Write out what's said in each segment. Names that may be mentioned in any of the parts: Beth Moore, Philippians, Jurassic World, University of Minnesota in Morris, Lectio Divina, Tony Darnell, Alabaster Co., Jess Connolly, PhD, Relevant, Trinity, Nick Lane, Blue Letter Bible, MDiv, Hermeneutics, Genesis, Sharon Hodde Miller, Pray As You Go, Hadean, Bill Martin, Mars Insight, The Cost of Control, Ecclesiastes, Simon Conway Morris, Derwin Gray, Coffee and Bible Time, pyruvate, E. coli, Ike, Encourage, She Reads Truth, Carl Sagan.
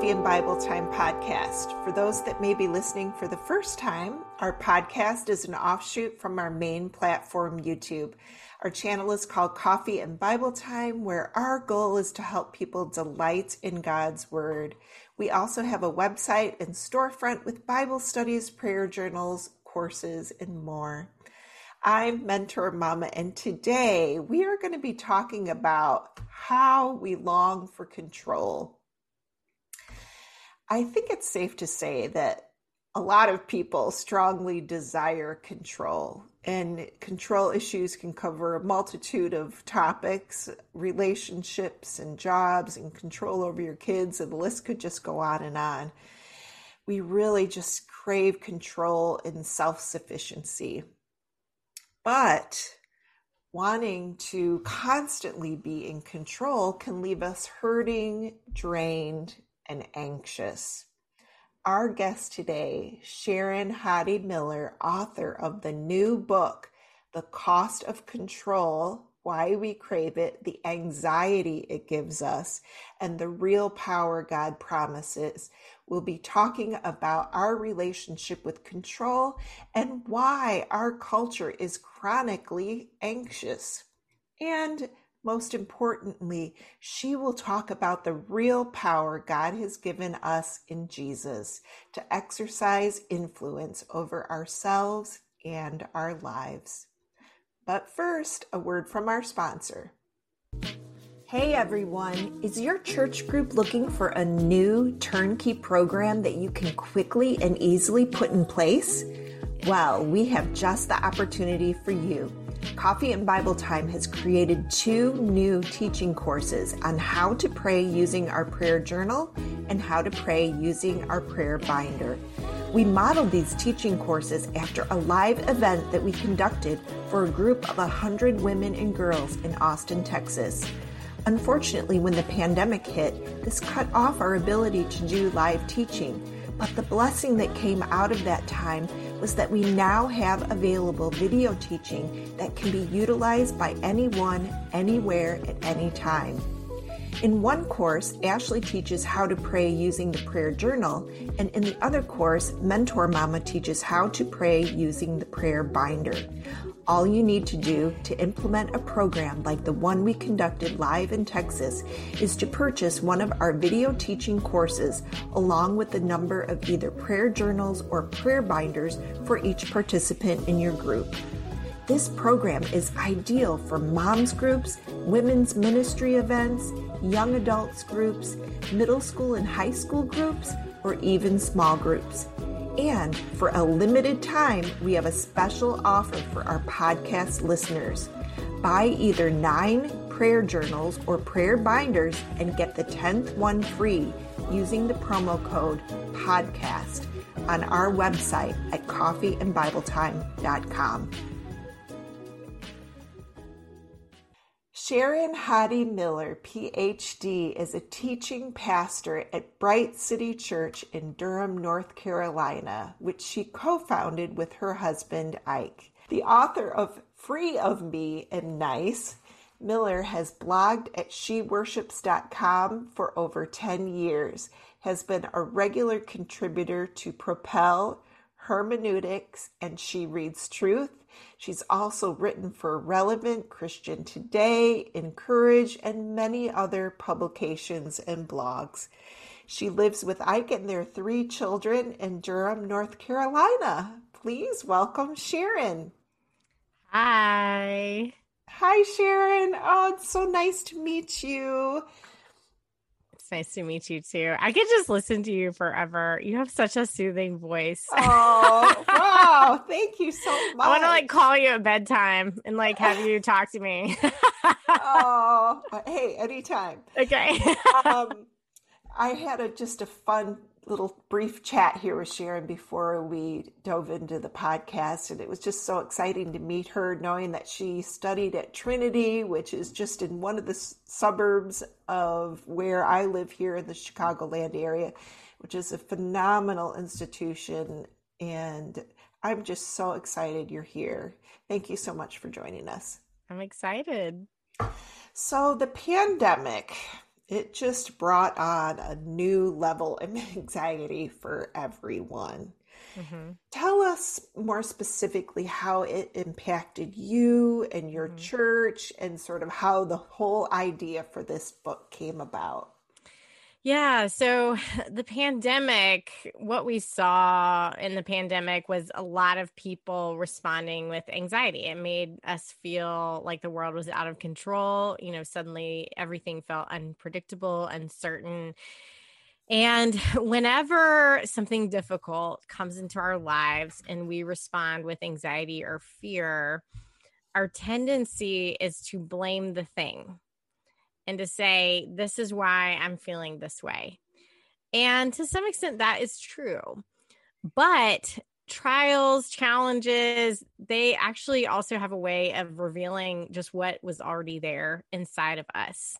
Coffee and Bible Time podcast. For those that may be listening for the first time, our podcast is an offshoot from our main platform, YouTube. Our channel is called Coffee and Bible Time, where our goal is to help people delight in God's Word. We also have a website and storefront with Bible studies, prayer journals, courses, and more. I'm Mentor Mama, and today we are going to be talking about how we long for control. I think it's safe to say that a lot of people strongly desire control, and control issues can cover a multitude of topics, relationships and jobs and control over your kids, and the list could just go on and on. We really just crave control and self-sufficiency. But wanting to constantly be in control can leave us hurting, drained, and anxious. Our guest today, Sharon Hodde Miller, author of the new book, The Cost of Control, Why We Crave It, the Anxiety It Gives Us, and the Real Power God Promises. We'll be talking about our relationship with control and why our culture is chronically anxious. And most importantly, she will talk about the real power God has given us in Jesus to exercise influence over ourselves and our lives. But first, a word from our sponsor. Hey everyone, is your church group looking for a new turnkey program that you can quickly and easily put in place? Well, we have just the opportunity for you. Coffee and Bible Time has created two new teaching courses on how to pray using our prayer journal and how to pray using our prayer binder. We modeled these teaching courses after a live event that we conducted for a group of 100 women and girls in Austin, Texas. Unfortunately, when the pandemic hit, this cut off our ability to do live teaching. But the blessing that came out of that time was that we now have available video teaching that can be utilized by anyone, anywhere, at any time. In one course, Ashley teaches how to pray using the prayer journal, and in the other course, Mentor Mama teaches how to pray using the prayer binder. All you need to do to implement a program like the one we conducted live in Texas is to purchase one of our video teaching courses along with the number of either prayer journals or prayer binders for each participant in your group. This program is ideal for moms groups, women's ministry events, young adults groups, middle school and high school groups, or even small groups. And for a limited time, we have a special offer for our podcast listeners. Buy either 9 prayer journals or prayer binders and get the 10th one free using the promo code PODCAST on our website at coffeeandbibletime.com. Sharon Hodde Miller, PhD, is a teaching pastor at Bright City Church in Durham, North Carolina, which she co-founded with her husband, Ike. The author of Free of Me and Nice, Miller has blogged at SheWorships.com for over 10 years, has been a regular contributor to Propel, Hermeneutics, and She Reads Truth. She's also written for Relevant, Christian Today, Encourage, and many other publications and blogs. She lives with Ike and their 3 children in Durham, North Carolina. Please welcome Sharon. Hi. Hi, Sharon. Oh, it's so nice to meet you. Nice to meet you too. I could just listen to you forever. You have such a soothing voice. Oh, wow. Thank you so much. I want to call you at bedtime and have you talk to me. Oh, hey, anytime. Okay. I had just a fun little brief chat here with Sharon before we dove into the podcast. And it was just so exciting to meet her, knowing that she studied at Trinity, which is just in one of the suburbs of where I live here in the Chicagoland area, which is a phenomenal institution. And I'm just so excited you're here. Thank you so much for joining us. I'm excited. So the pandemic it just brought on a new level of anxiety for everyone. Mm-hmm. Tell us more specifically how it impacted you and your mm-hmm. church and sort of how the whole idea for this book came about. Yeah. So the pandemic, what we saw in the pandemic was a lot of people responding with anxiety. It made us feel like the world was out of control. You know, suddenly everything felt unpredictable, uncertain. And whenever something difficult comes into our lives and we respond with anxiety or fear, our tendency is to blame the thing. And to say, this is why I'm feeling this way. And to some extent, that is true. But trials, challenges, they actually also have a way of revealing just what was already there inside of us.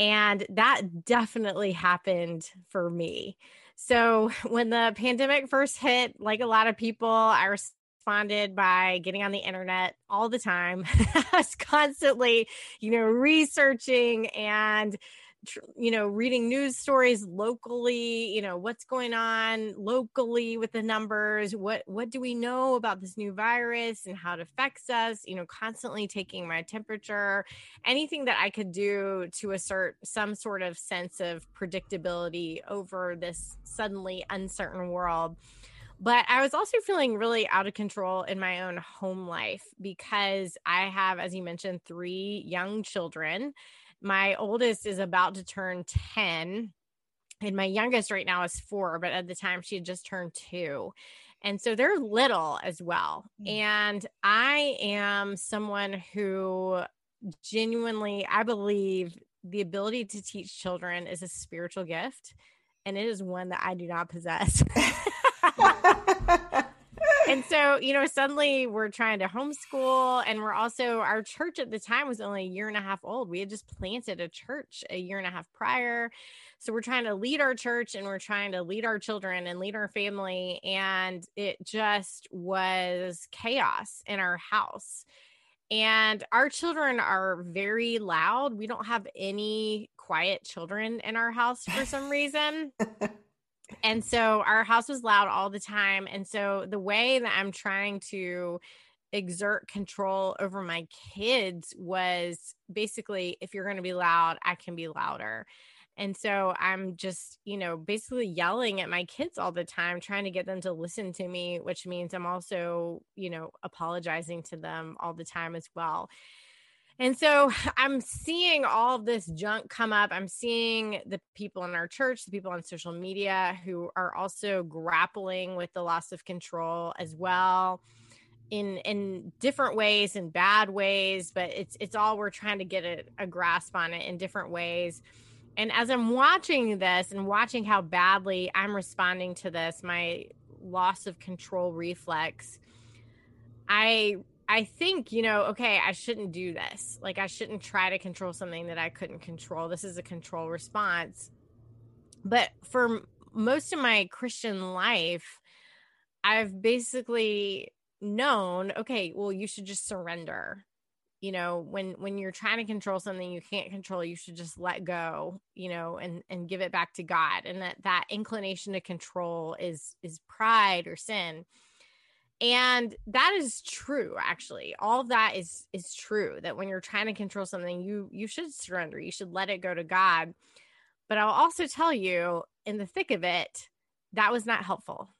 And that definitely happened for me. So when the pandemic first hit, like a lot of people, I responded by getting on the internet all the time. I was constantly, you know, researching and, you know, reading news stories locally, you know, what's going on locally with the numbers, what do we know about this new virus and how it affects us, you know, constantly taking my temperature, anything that I could do to assert some sort of sense of predictability over this suddenly uncertain world. But I was also feeling really out of control in my own home life because I have, as you mentioned, 3 young children. My oldest is about to turn 10, and my youngest right now is 4, but at the time she had just turned 2. And so they're little as well. And I am someone who genuinely, I believe the ability to teach children is a spiritual gift, and it is one that I do not possess. And so, you know, suddenly we're trying to homeschool, and we're also, our church at the time was only 1.5 years old. We had just planted a church 1.5 years prior. So we're trying to lead our church, and we're trying to lead our children and lead our family. And it just was chaos in our house. And our children are very loud. We don't have any quiet children in our house for some reason. And so our house was loud all the time. And so the way that I'm trying to exert control over my kids was basically, if you're going to be loud, I can be louder. And so I'm just, you know, basically yelling at my kids all the time, trying to get them to listen to me, which means I'm also, you know, apologizing to them all the time as well. And so I'm seeing all of this junk come up. I'm seeing the people in our church, the people on social media who are also grappling with the loss of control as well in different ways, in bad ways, but it's all, we're trying to get a grasp on it in different ways. And as I'm watching this and watching how badly I'm responding to this, my loss of control reflex, I think, you know, okay, I shouldn't do this. Like, I shouldn't try to control something that I couldn't control. This is a control response. But for most of my Christian life, I've basically known, okay, well, you should just surrender. You know, when you're trying to control something you can't control, you should just let go, you know, and give it back to God. And that inclination to control is pride or sin. And that is true, actually. All of that is true, that when you're trying to control something, you should surrender. You should let it go to God. But I'll also tell you, in the thick of it, that was not helpful.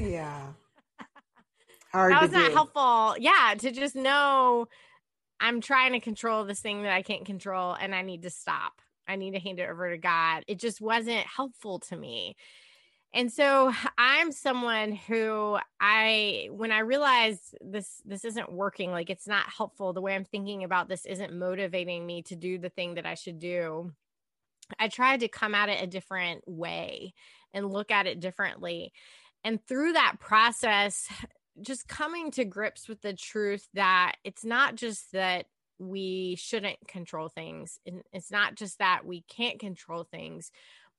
Yeah. That was not helpful. Yeah, to just know I'm trying to control this thing that I can't control, and I need to stop. I need to hand it over to God. It just wasn't helpful to me. And so I'm someone who when I realized this isn't working, like it's not helpful, the way I'm thinking about this isn't motivating me to do the thing that I should do, I tried to come at it a different way and look at it differently. And through that process, just coming to grips with the truth that it's not just that we shouldn't control things, and it's not just that we can't control things,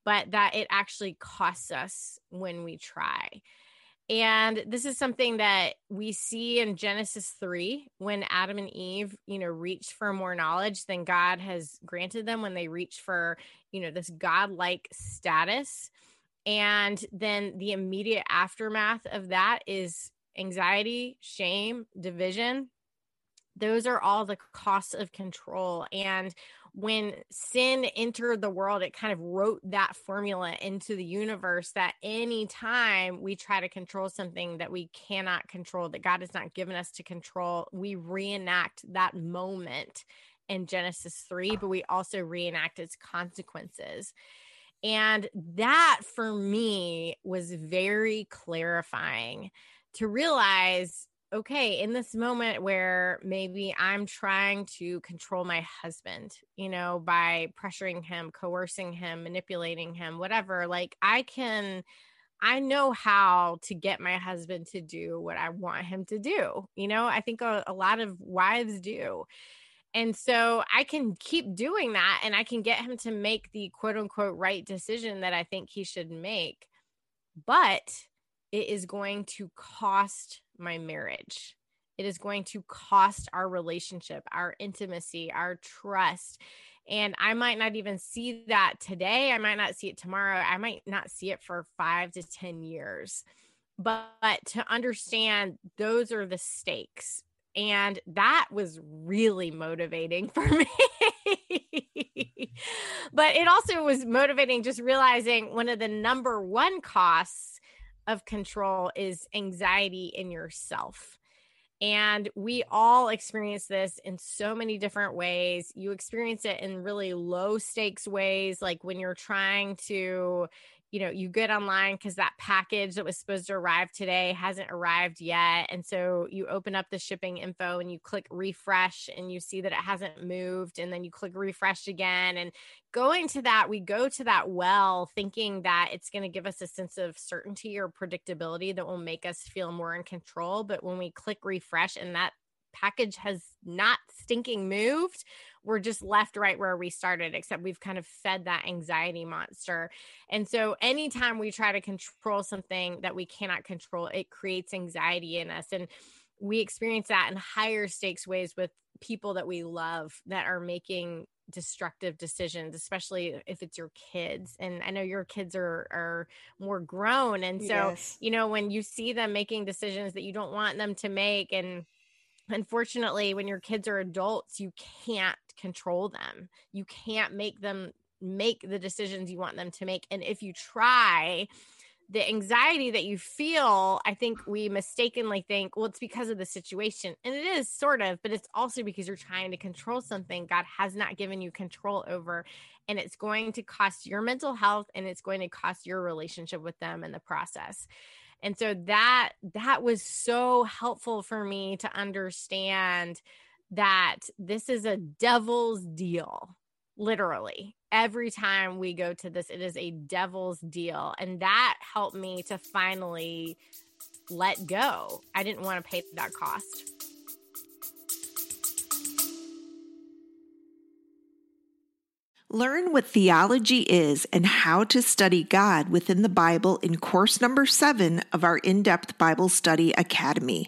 but that it actually costs us when we try. And this is something that we see in Genesis 3 when Adam and Eve, reached for more knowledge than God has granted them when they reach for, this godlike status. And then the immediate aftermath of that is anxiety, shame, division. Those are all the costs of control. And when sin entered the world, it kind of wrote that formula into the universe that any time we try to control something that we cannot control, that God has not given us to control, we reenact that moment in Genesis 3, but we also reenact its consequences. And that for me was very clarifying to realize, okay, in this moment where maybe I'm trying to control my husband, by pressuring him, coercing him, manipulating him, whatever, I know how to get my husband to do what I want him to do. I think a lot of wives do. And so I can keep doing that and I can get him to make the quote unquote right decision that I think he should make, but it is going to cost my marriage. It is going to cost our relationship, our intimacy, our trust. And I might not even see that today. I might not see it tomorrow. I might not see it for 5 to 10 years. But to understand those are the stakes. And that was really motivating for me. But it also was motivating just realizing one of the number one costs of control is anxiety in yourself. And we all experience this in so many different ways. You experience it in really low stakes ways, like when you're trying to, you get online because that package that was supposed to arrive today hasn't arrived yet. And so you open up the shipping info and you click refresh and you see that it hasn't moved. And then you click refresh again. And we go to that well thinking that it's going to give us a sense of certainty or predictability that will make us feel more in control. But when we click refresh and that package has not stinking moved, we're just left right where we started, except we've kind of fed that anxiety monster. And so anytime we try to control something that we cannot control, it creates anxiety in us. And we experience that in higher stakes ways with people that we love that are making destructive decisions, especially if it's your kids. And I know your kids are more grown. And so, yes, when you see them making decisions that you don't want them to make, and unfortunately, when your kids are adults, you can't control them. You can't make them make the decisions you want them to make. And if you try, the anxiety that you feel, I think we mistakenly think, well, it's because of the situation. And it is sort of, but it's also because you're trying to control something God has not given you control over. And it's going to cost your mental health and it's going to cost your relationship with them in the process. And so that was so helpful for me to understand that this is a devil's deal, literally. Every time we go to this, it is a devil's deal. And that helped me to finally let go. I didn't want to pay that cost. Learn what theology is and how to study God within the Bible in course number 7 of our in-depth Bible Study Academy.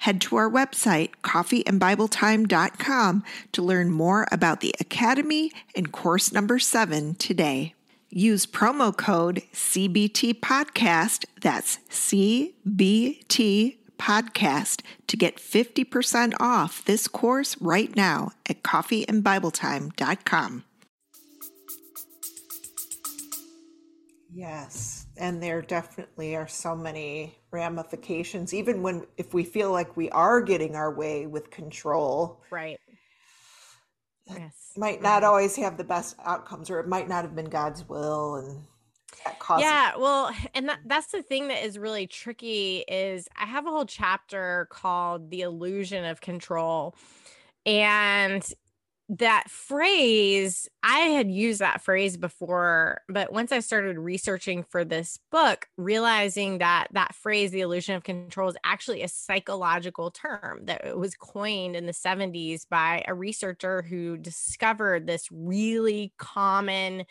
Head to our website, coffeeandbibletime.com, to learn more about the Academy and course number 7 today. Use promo code CBTPODCAST, that's CBTPODCAST, to get 50% off this course right now at coffeeandbibletime.com. Yes, and there definitely are so many ramifications, even if we feel like we are getting our way with control. Right. Yes. Might not always have the best outcomes, or it might not have been God's will, and that causes. Yeah, well, and that's the thing that is really tricky is I have a whole chapter called The Illusion of Control, and that phrase, I had used that phrase before, but once I started researching for this book, realizing that that phrase, the illusion of control, is actually a psychological term that it was coined in the 70s by a researcher who discovered this really common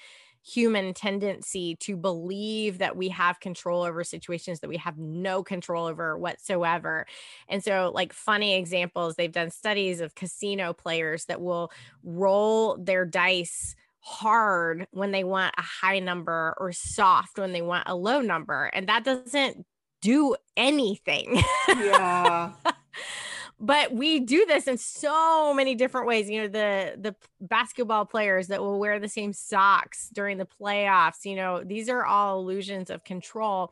human tendency to believe that we have control over situations that we have no control over whatsoever. And so, like, funny examples, they've done studies of casino players that will roll their dice hard when they want a high number or soft when they want a low number. And that doesn't do anything. Yeah. But we do this in so many different ways. You know, the basketball players that will wear the same socks during the playoffs, you know, these are all illusions of control.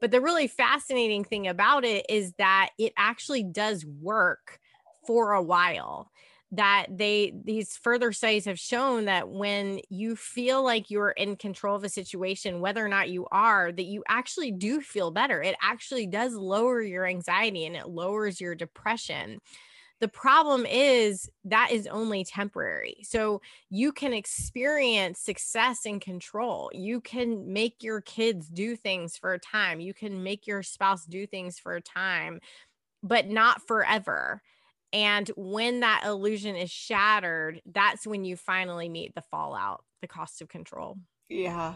But the really fascinating thing about it is that it actually does work for a while. That these further studies have shown that when you feel like you're in control of a situation, whether or not you are, that you actually do feel better. It actually does lower your anxiety and it lowers your depression. The problem is that is only temporary. So you can experience success and control. You can make your kids do things for a time. You can make your spouse do things for a time, but not forever. And when that illusion is shattered, that's when you finally meet the fallout, the cost of control. Yeah.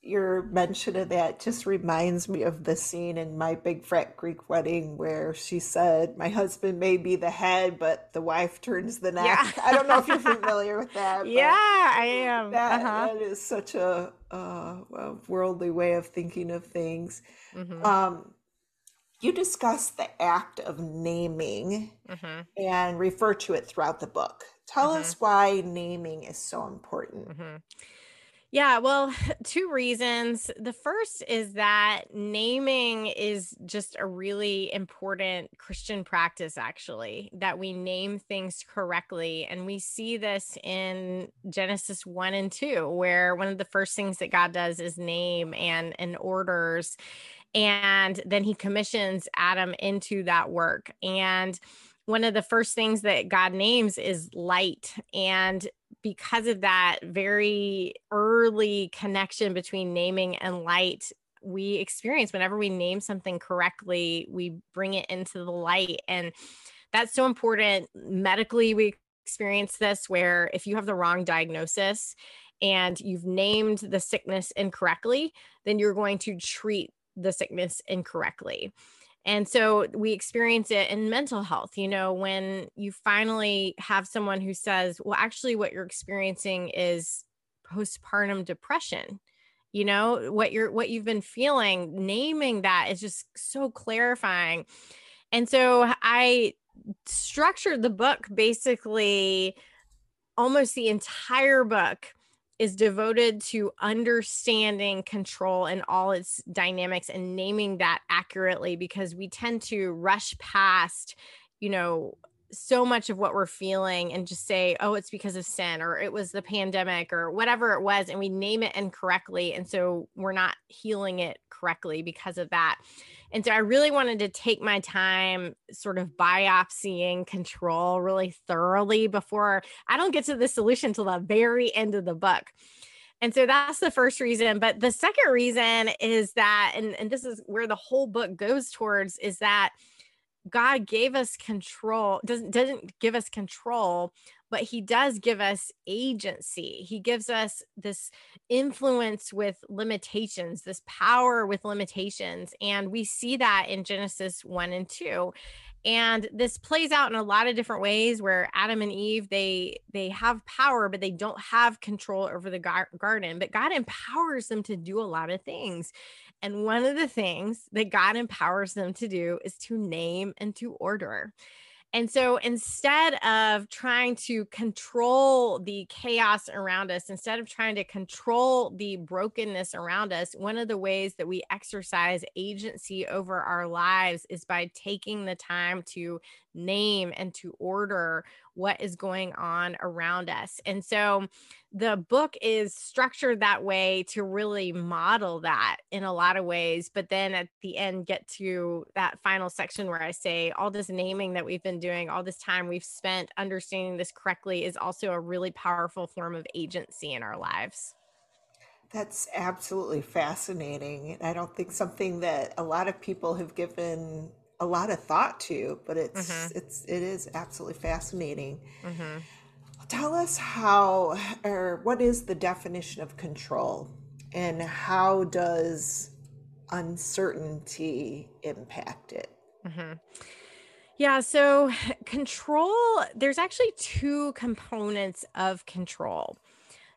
Your mention of that just reminds me of the scene in My Big Fat Greek Wedding where she said, "My husband may be the head, but the wife turns the neck." Yeah. I don't know if you're familiar with that. Yeah, I am. That is such a worldly way of thinking of things. Mm-hmm. You discuss the act of naming and refer to it throughout the book. Tell us why naming is so important. Yeah, well, two reasons. The first is that naming is just a really important Christian practice, actually, that we name things correctly. And we see this in Genesis 1 and 2, where one of the first things that God does is name and orders. And then he commissions Adam into that work. And one of the first things that God names is light. And because of that very early connection between naming and light, we experience whenever we name something correctly, we bring it into the light. And that's so important. Medically, we experience this where if you have the wrong diagnosis and you've named the sickness incorrectly, then you're going to treat the sickness incorrectly. And so we experience it in mental health, you know, when you finally have someone who says, well, actually what you're experiencing is postpartum depression, you know, what you've been feeling, naming that is just so clarifying. And so I structured the book, basically almost the entire book is devoted to understanding control and all its dynamics and naming that accurately, because we tend to rush past, you know, so much of what we're feeling and just say, oh, it's because of sin, or it was the pandemic, or whatever it was, and we name it incorrectly. And so we're not healing it correctly because of that. And so I really wanted to take my time sort of biopsying control really thoroughly before I don't get to the solution till the very end of the book. And so that's the first reason. But the second reason is that, and this is where the whole book goes towards, is that God gave us control, doesn't give us control, but he does give us agency. He gives us this influence with limitations, this power with limitations. And we see that in Genesis 1 and 2. And this plays out in a lot of different ways where Adam and Eve, they have power, but they don't have control over the garden. But God empowers them to do a lot of things. And one of the things that God empowers them to do is to name and to order. And so instead of trying to control the chaos around us, instead of trying to control the brokenness around us, one of the ways that we exercise agency over our lives is by taking the time to name and to order what is going on around us. And so the book is structured that way to really model that in a lot of ways. But then at the end, get to that final section where I say all this naming that we've been doing, all this time we've spent understanding this correctly is also a really powerful form of agency in our lives. That's absolutely fascinating. I don't think something that a lot of people have given a lot of thought to, but it is absolutely fascinating. Mm-hmm. Tell us how, or what is the definition of control, and how does uncertainty impact it? Mm-hmm. Yeah, so control, there's actually two components of control.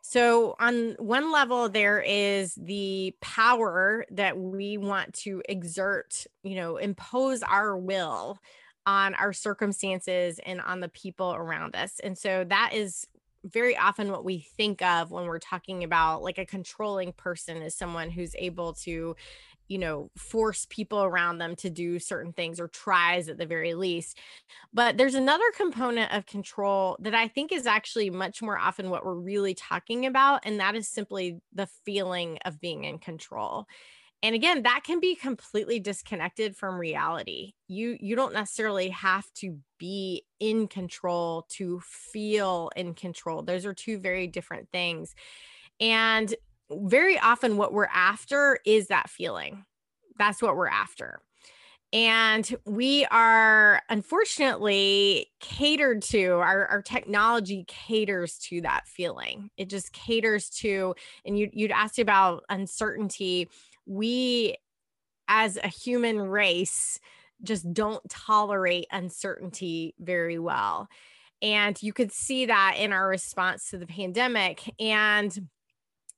So on one level, there is the power that we want to exert, you know, impose our will on our circumstances and on the people around us. And so that is very often what we think of when we're talking about like a controlling person is someone who's able to, you know, force people around them to do certain things, or tries at the very least. But there's another component of control that I think is actually much more often what we're really talking about. And that is simply the feeling of being in control. And again, that can be completely disconnected from reality. You don't necessarily have to be in control to feel in control. Those are two very different things. And very often what we're after is that feeling. That's what we're after. And we are unfortunately catered to, our technology caters to that feeling. It just caters to, and you'd asked about uncertainty. We as a human race just don't tolerate uncertainty very well. And you could see that in our response to the pandemic, and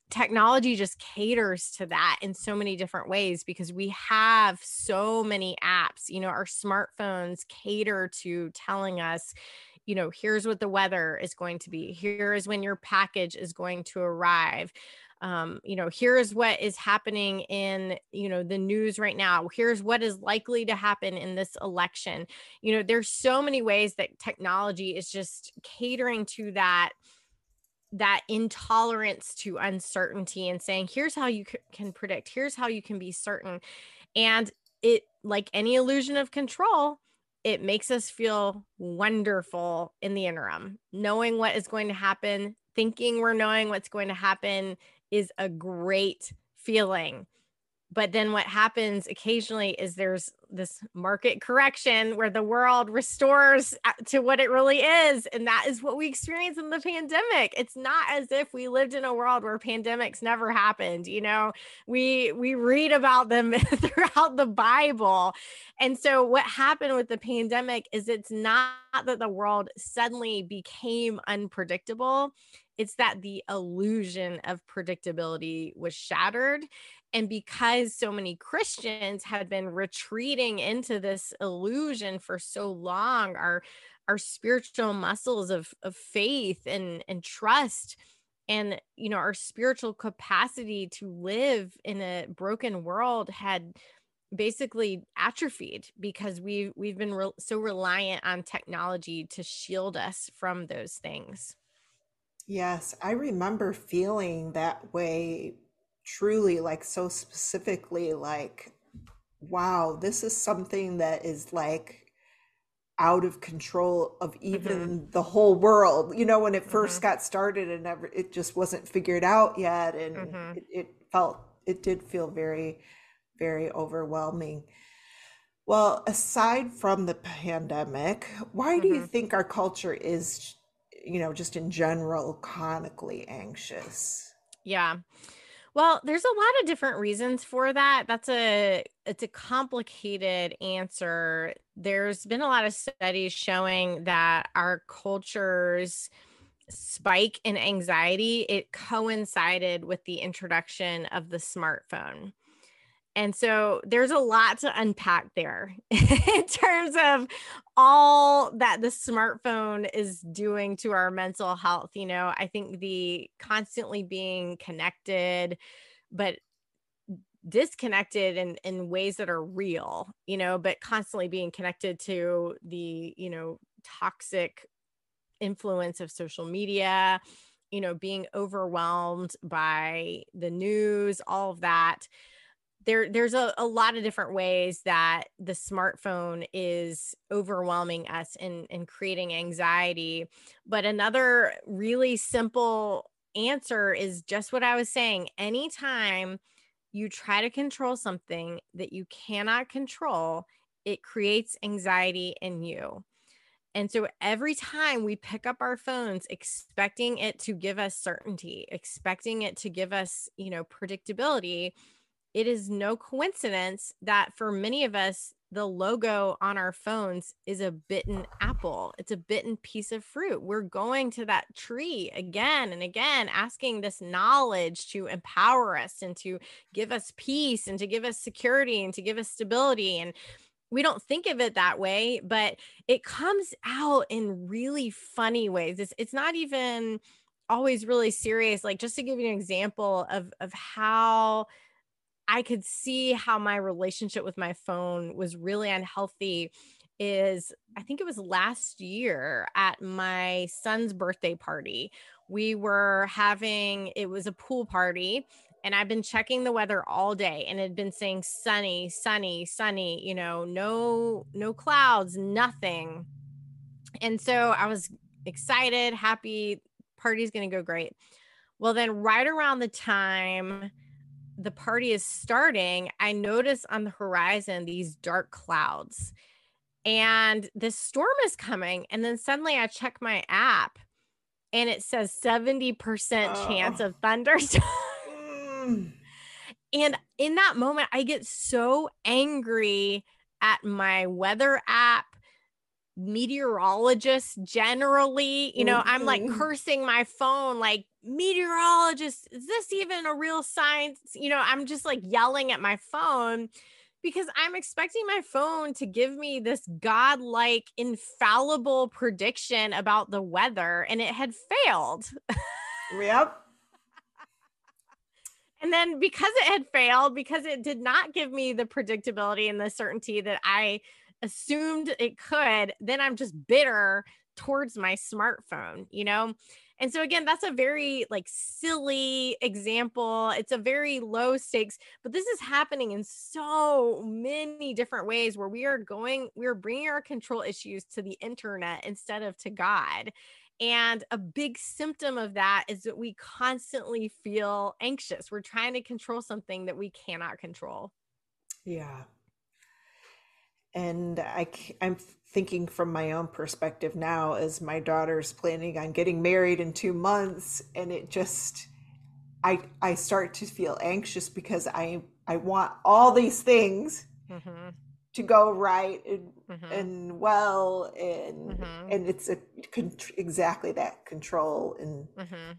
technology just caters to that in so many different ways because we have so many apps. You know, our smartphones cater to telling us, you know, here's what the weather is going to be. Here is when your package is going to arrive. You know, here's what is happening in, you know, the news right now. Here's what is likely to happen in this election. You know, there's so many ways that technology is just catering to that intolerance to uncertainty and saying, here's how you can predict, here's how you can be certain. And it, like any illusion of control, it makes us feel wonderful in the interim. Knowing what is going to happen, thinking we're knowing what's going to happen is a great feeling. But then what happens occasionally is there's this market correction where the world restores to what it really is. And that is what we experienced in the pandemic. It's not as if we lived in a world where pandemics never happened. You know, we read about them throughout the Bible. And so what happened with the pandemic is it's not that the world suddenly became unpredictable. It's that the illusion of predictability was shattered. And because so many Christians had been retreating into this illusion for so long, our spiritual muscles of faith and trust, and, you know, our spiritual capacity to live in a broken world had basically atrophied because we've been so reliant on technology to shield us from those things. Yes, I remember feeling that way truly, like so specifically, like, wow, this is something that is like out of control of even the whole world. You know, when it first got started and it just wasn't figured out yet. And it did feel very, very overwhelming. Well, aside from the pandemic, why do you think our culture is, you know, just in general, chronically anxious? Yeah. Well, there's a lot of different reasons for that. It's a complicated answer. There's been a lot of studies showing that our culture's spike in anxiety, it coincided with the introduction of the smartphone. And so there's a lot to unpack there in terms of all that the smartphone is doing to our mental health. You know, I think the constantly being connected, but disconnected in ways that are real, you know, but constantly being connected to the, you know, toxic influence of social media, you know, being overwhelmed by the news, all of that. There's a lot of different ways that the smartphone is overwhelming us and creating anxiety. But another really simple answer is just what I was saying. Anytime you try to control something that you cannot control, it creates anxiety in you. And so every time we pick up our phones, expecting it to give us certainty, expecting it to give us, you know, predictability, it is no coincidence that for many of us, the logo on our phones is a bitten apple. It's a bitten piece of fruit. We're going to that tree again and again, asking this knowledge to empower us and to give us peace and to give us security and to give us stability. And we don't think of it that way, but it comes out in really funny ways. It's not even always really serious. Like, just to give you an example of how I could see how my relationship with my phone was really unhealthy is, I think it was last year at my son's birthday party. We were having, it was a pool party, and I've been checking the weather all day, and it had been saying sunny, sunny, sunny, you know, no clouds, nothing. And so I was excited, happy, party's going to go great. Well, then right around the time the party is starting, I notice on the horizon these dark clouds, and this storm is coming. And then suddenly I check my app, and it says 70% chance of thunderstorm. And in that moment, I get so angry at my weather app, meteorologists generally, you know, I'm like cursing my phone, like, meteorologist, is this even a real science? You know, I'm just like yelling at my phone because I'm expecting my phone to give me this godlike, infallible prediction about the weather, and it had failed. Yep. And then because it had failed, because it did not give me the predictability and the certainty that I assumed it could, then I'm just bitter towards my smartphone, you know? And so again, that's a very like silly example. It's a very low stakes, but this is happening in so many different ways where we're bringing our control issues to the internet instead of to God. And a big symptom of that is that we constantly feel anxious. We're trying to control something that we cannot control. Yeah. And I'm thinking from my own perspective now, as my daughter's planning on getting married in 2 months, and it just, I start to feel anxious because I want all these things to go right and well, and it's exactly that control and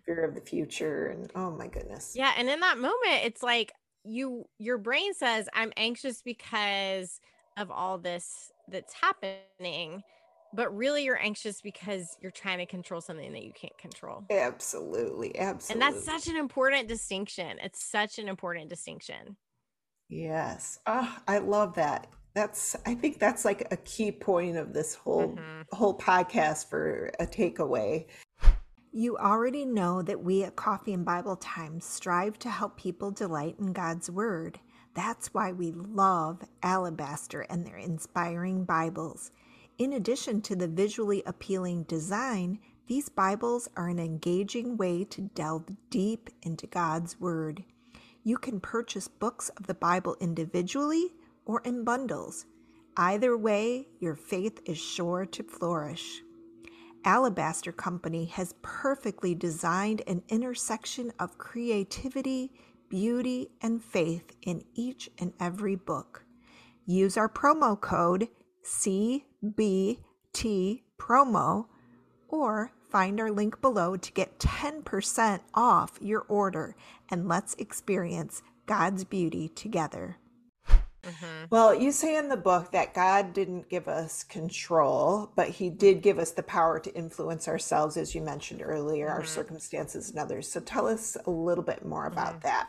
fear of the future, and oh my goodness. Yeah, and in that moment, it's like your brain says, I'm anxious because of all this that's happening, but really you're anxious because you're trying to control something that you can't control. Absolutely. Absolutely. And that's such an important distinction. It's such an important distinction. Yes. Oh, I love that. I think that's like a key point of this whole podcast for a takeaway. You already know that we at Coffee and Bible Time strive to help people delight in God's word. That's why we love Alabaster and their inspiring Bibles. In addition to the visually appealing design, these Bibles are an engaging way to delve deep into God's Word. You can purchase books of the Bible individually or in bundles. Either way, your faith is sure to flourish. Alabaster Company has perfectly designed an intersection of creativity, beauty, and faith in each and every book. Use our promo code CBTPROMO or find our link below to get 10% off your order, and let's experience God's beauty together. Well, you say in the book that God didn't give us control, but he did give us the power to influence ourselves, as you mentioned earlier, our circumstances and others. So tell us a little bit more about that.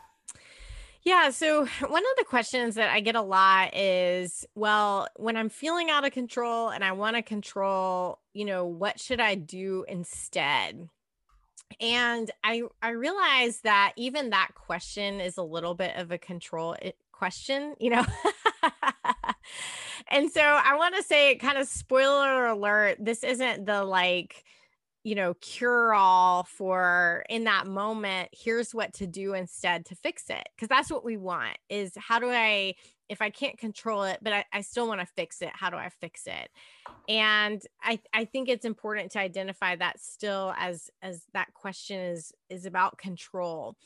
Yeah. So one of the questions that I get a lot is, well, when I'm feeling out of control and I want to control, you know, what should I do instead? And I realize that even that question is a little bit of a control question, you know? And so I want to say, kind of spoiler alert, this isn't the like, you know, cure all for in that moment, here's what to do instead to fix it. Cause that's what we want is how do I, if I can't control it, but I still want to fix it, how do I fix it? And I think it's important to identify that still as that question is about control.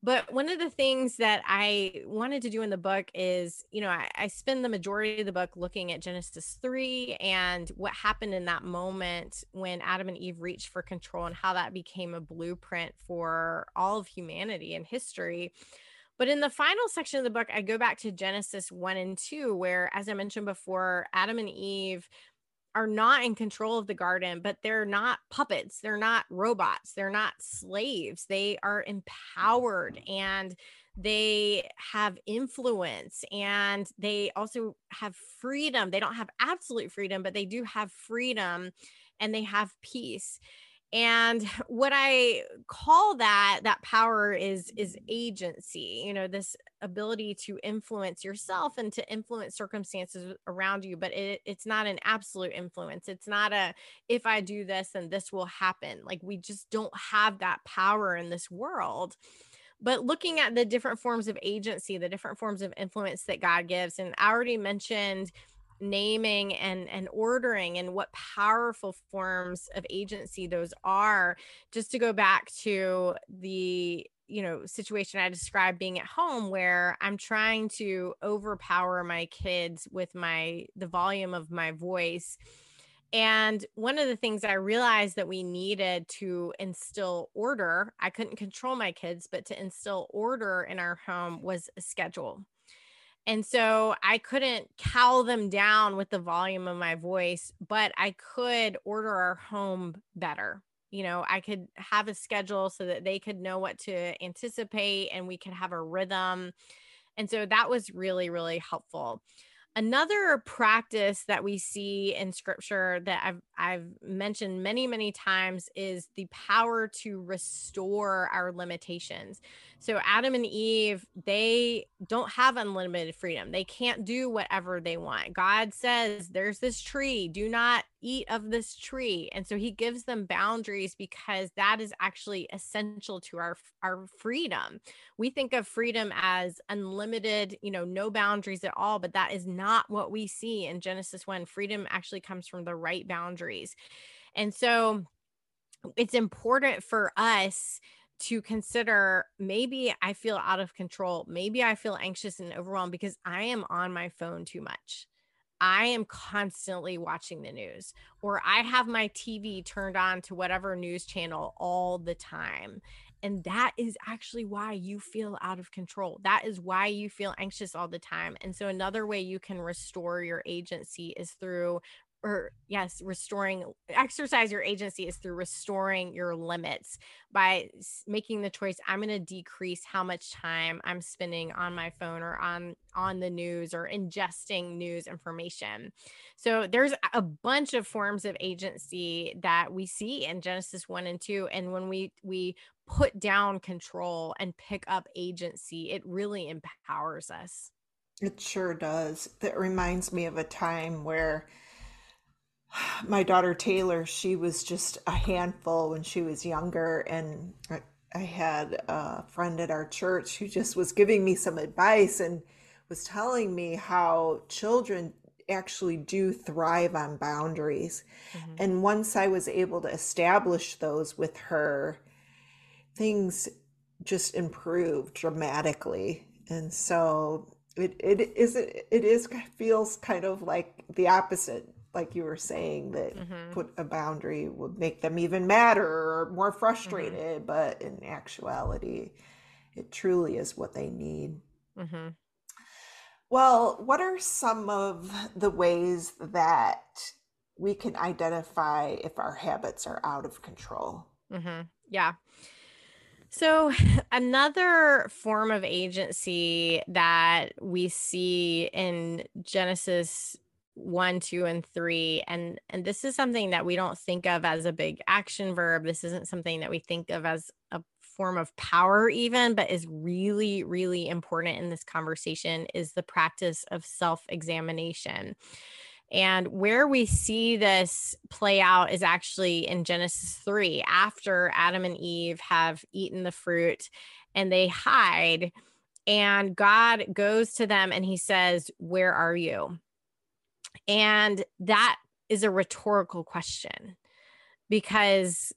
But one of the things that I wanted to do in the book is, you know, I spend the majority of the book looking at Genesis 3 and what happened in that moment when Adam and Eve reached for control and how that became a blueprint for all of humanity and history. But in the final section of the book, I go back to Genesis 1 and 2, where, as I mentioned before, Adam and Eve are not in control of the garden, but they're not puppets. They're not robots. They're not slaves. They are empowered and they have influence and they also have freedom. They don't have absolute freedom, but they do have freedom and they have peace. And what I call that power is agency, you know, this ability to influence yourself and to influence circumstances around you. But it's not an absolute influence. It's not a, if I do this, then this will happen. Like, we just don't have that power in this world. But looking at the different forms of agency, the different forms of influence that God gives, and I already mentioned naming and ordering and what powerful forms of agency those are. Just to go back to the, you know, situation I described being at home where I'm trying to overpower my kids with the volume of my voice. And one of the things I realized that we needed to instill order, I couldn't control my kids, but to instill order in our home was a schedule. And so I couldn't cow them down with the volume of my voice, but I could order our home better. You know, I could have a schedule so that they could know what to anticipate and we could have a rhythm. And so that was really, really helpful. Another practice that we see in scripture that I've mentioned many, many times is the power to restore our limitations. So Adam and Eve, they don't have unlimited freedom. They can't do whatever they want. God says, there's this tree, do not eat of this tree. And so he gives them boundaries because that is actually essential to our freedom. We think of freedom as unlimited, you know, no boundaries at all, but that is not what we see in Genesis 1. Freedom actually comes from the right boundaries. And so it's important for us to consider, maybe I feel out of control. Maybe I feel anxious and overwhelmed because I am on my phone too much. I am constantly watching the news, or I have my TV turned on to whatever news channel all the time. And that is actually why you feel out of control. That is why you feel anxious all the time. And so another way you can restore your agency is through, exercise your agency is through restoring your limits by making the choice, I'm going to decrease how much time I'm spending on my phone or on the news or ingesting news information. So there's a bunch of forms of agency that we see in Genesis 1 and 2. And when we put down control and pick up agency, it really empowers us. It sure does. That reminds me of a time where my daughter Taylor, she was just a handful when she was younger, and I had a friend at our church who just was giving me some advice and was telling me how children actually do thrive on boundaries. Mm-hmm. And once I was able to establish those with her, things just improved dramatically. And so it feels kind of like the opposite, like you were saying, that mm-hmm. put a boundary would make them even madder or more frustrated, mm-hmm. but in actuality, it truly is what they need. Mm-hmm. Well, what are some of the ways that we can identify if our habits are out of control? Mm-hmm. Yeah. So another form of agency that we see in Genesis 1, 2, and 3, and this is something that we don't think of as a big action verb. This isn't something that we think of as a form of power even, but is really, really important in this conversation, is the practice of self-examination. And where we see this play out is actually in Genesis 3, after Adam and Eve have eaten the fruit and they hide, and God goes to them and he says, "Where are you?" And that is a rhetorical question because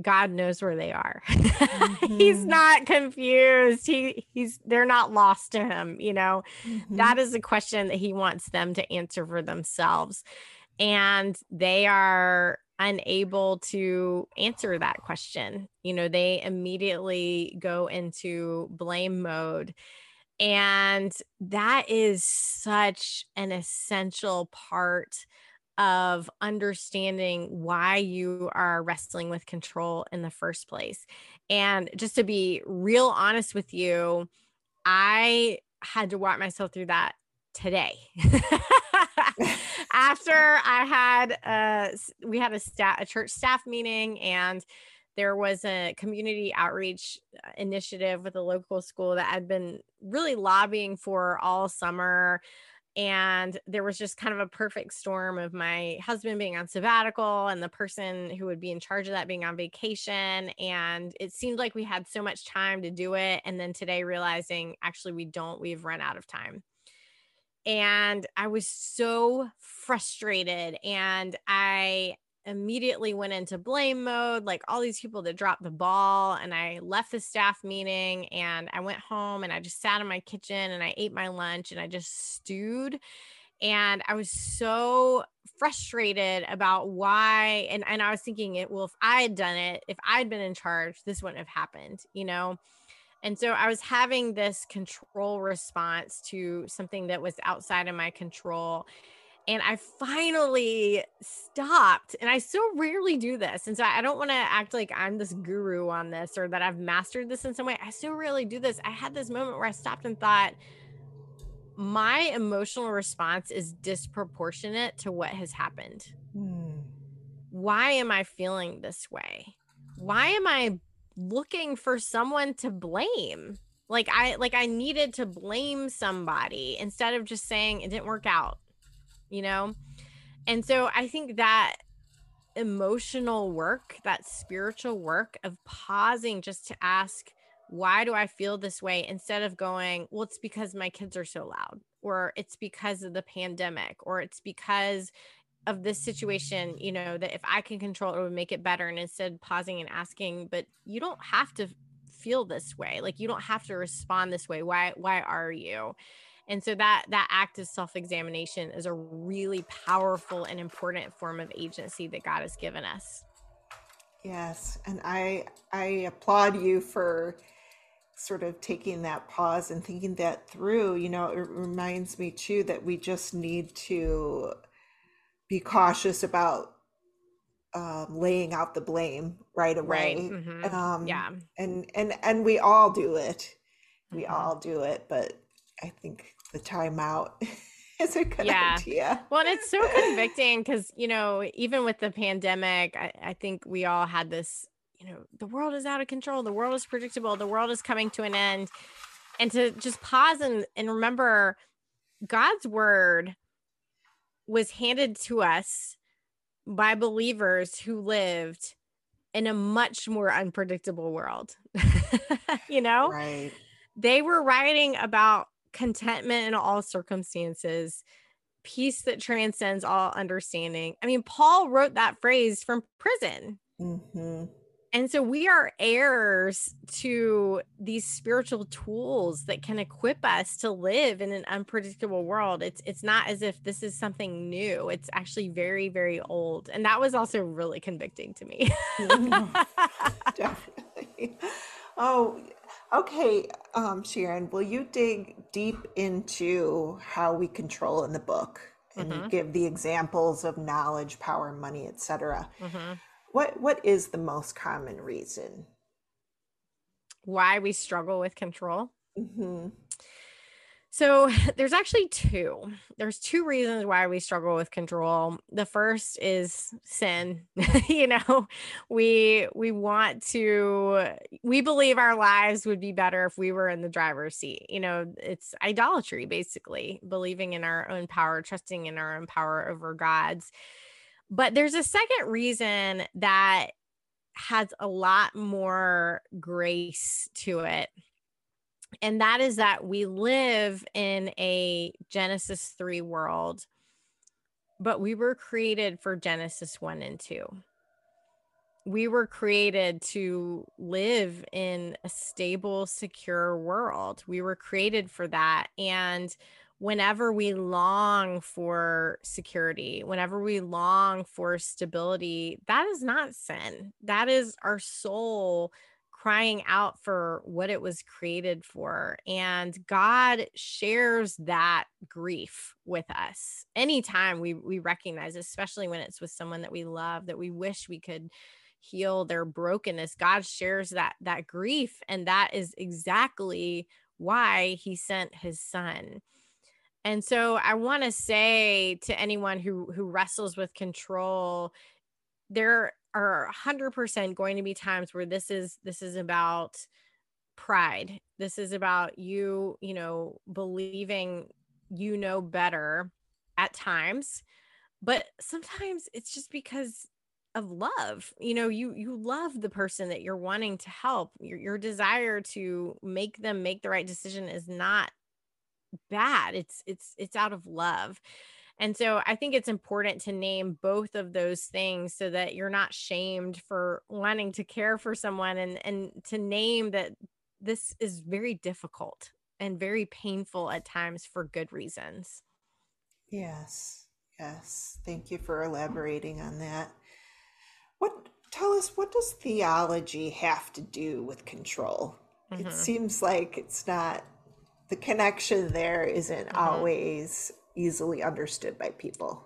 God knows where they are. Mm-hmm. He's not confused. They're not lost to him. You know, mm-hmm. That is a question that he wants them to answer for themselves. And they are unable to answer that question. You know, they immediately go into blame mode. And that is such an essential part of understanding why you are wrestling with control in the first place. And just to be real honest with you, I had to walk myself through that today. After we had a church staff meeting, and there was a community outreach initiative with a local school that I'd been really lobbying for all summer. And there was just kind of a perfect storm of my husband being on sabbatical and the person who would be in charge of that being on vacation. And it seemed like we had so much time to do it. And then today realizing actually we've run out of time. And I was so frustrated, and I immediately went into blame mode, like all these people that dropped the ball. And I left the staff meeting and I went home and I just sat in my kitchen and I ate my lunch and I just stewed. And I was so frustrated about why. And I was thinking, if I had done it, if I'd been in charge, this wouldn't have happened, you know? And so I was having this control response to something that was outside of my control. And I finally stopped, and I so rarely do this. And so I don't want to act like I'm this guru on this or that I've mastered this in some way. I so rarely do this. I had this moment where I stopped and thought, my emotional response is disproportionate to what has happened. Why am I feeling this way? Why am I looking for someone to blame? Like I needed to blame somebody instead of just saying it didn't work out. You know? And so I think that emotional work, that spiritual work of pausing just to ask, why do I feel this way? Instead of going, well, it's because my kids are so loud, or it's because of the pandemic, or it's because of this situation, you know, that if I can control it, it would make it better. And instead pausing and asking, but you don't have to feel this way. Like, you don't have to respond this way. Why are you? And so that act of self-examination is a really powerful and important form of agency that God has given us. Yes. And I applaud you for sort of taking that pause and thinking that through. You know, it reminds me too that we just need to be cautious about laying out the blame right away. Right. Mm-hmm. Yeah. And we all do it. We mm-hmm. all do it, but I think the timeout is a good idea. Well, and it's so convicting because, you know, even with the pandemic, I think we all had this, you know, the world is out of control. The world is predictable. The world is coming to an end. And to just pause and remember, God's word was handed to us by believers who lived in a much more unpredictable world, you know? Right. They were writing about contentment in all circumstances, peace that transcends all understanding. I mean, Paul wrote that phrase from prison. Mm-hmm. And so we are heirs to these spiritual tools that can equip us to live in an unpredictable world. It's not as if this is something new. It's actually very, very old. And that was also really convicting to me. Mm-hmm. Definitely. Oh, okay, Sharon, will you dig deep into how we control in the book and mm-hmm. give the examples of knowledge, power, money, etc.? Mm-hmm. What is the most common reason? why we struggle with control? Mm-hmm. So there's actually two. There's two reasons why we struggle with control. The first is sin. You know, we believe our lives would be better if we were in the driver's seat. You know, it's idolatry, basically, believing in our own power, trusting in our own power over God's. But there's a second reason that has a lot more grace to it. And that is that we live in a Genesis 3 world, but we were created for Genesis 1 and 2. We were created to live in a stable, secure world. We were created for that. And whenever we long for security, whenever we long for stability, that is not sin. That is our soul crying out for what it was created for. And God shares that grief with us anytime we recognize, especially when it's with someone that we love, that we wish we could heal their brokenness. God shares that grief. And that is exactly why he sent his son. And so I want to say to anyone who wrestles with control, there are 100% going to be times where this is about pride. This is about you believing you know better at times, but sometimes it's just because of love. You know, you love the person that you're wanting to help. Your desire to make them make the right decision is not bad. It's out of love. And so I think it's important to name both of those things so that you're not shamed for wanting to care for someone, and to name that this is very difficult and very painful at times for good reasons. Yes. Yes. Thank you for elaborating on that. Tell us, what does theology have to do with control? Mm-hmm. It seems like it's not, the connection there isn't mm-hmm. always easily understood by people.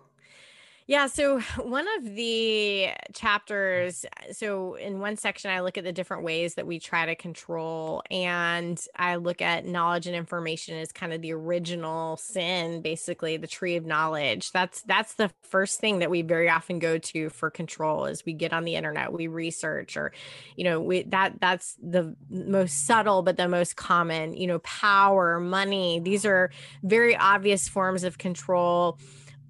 Yeah. So one of the chapters, so in one section, I look at the different ways that we try to control, and I look at knowledge and information as kind of the original sin, basically the tree of knowledge. That's the first thing that we very often go to for control is we get on the internet, we research, or, you know, that's the most subtle, but the most common, you know, power, money. These are very obvious forms of control.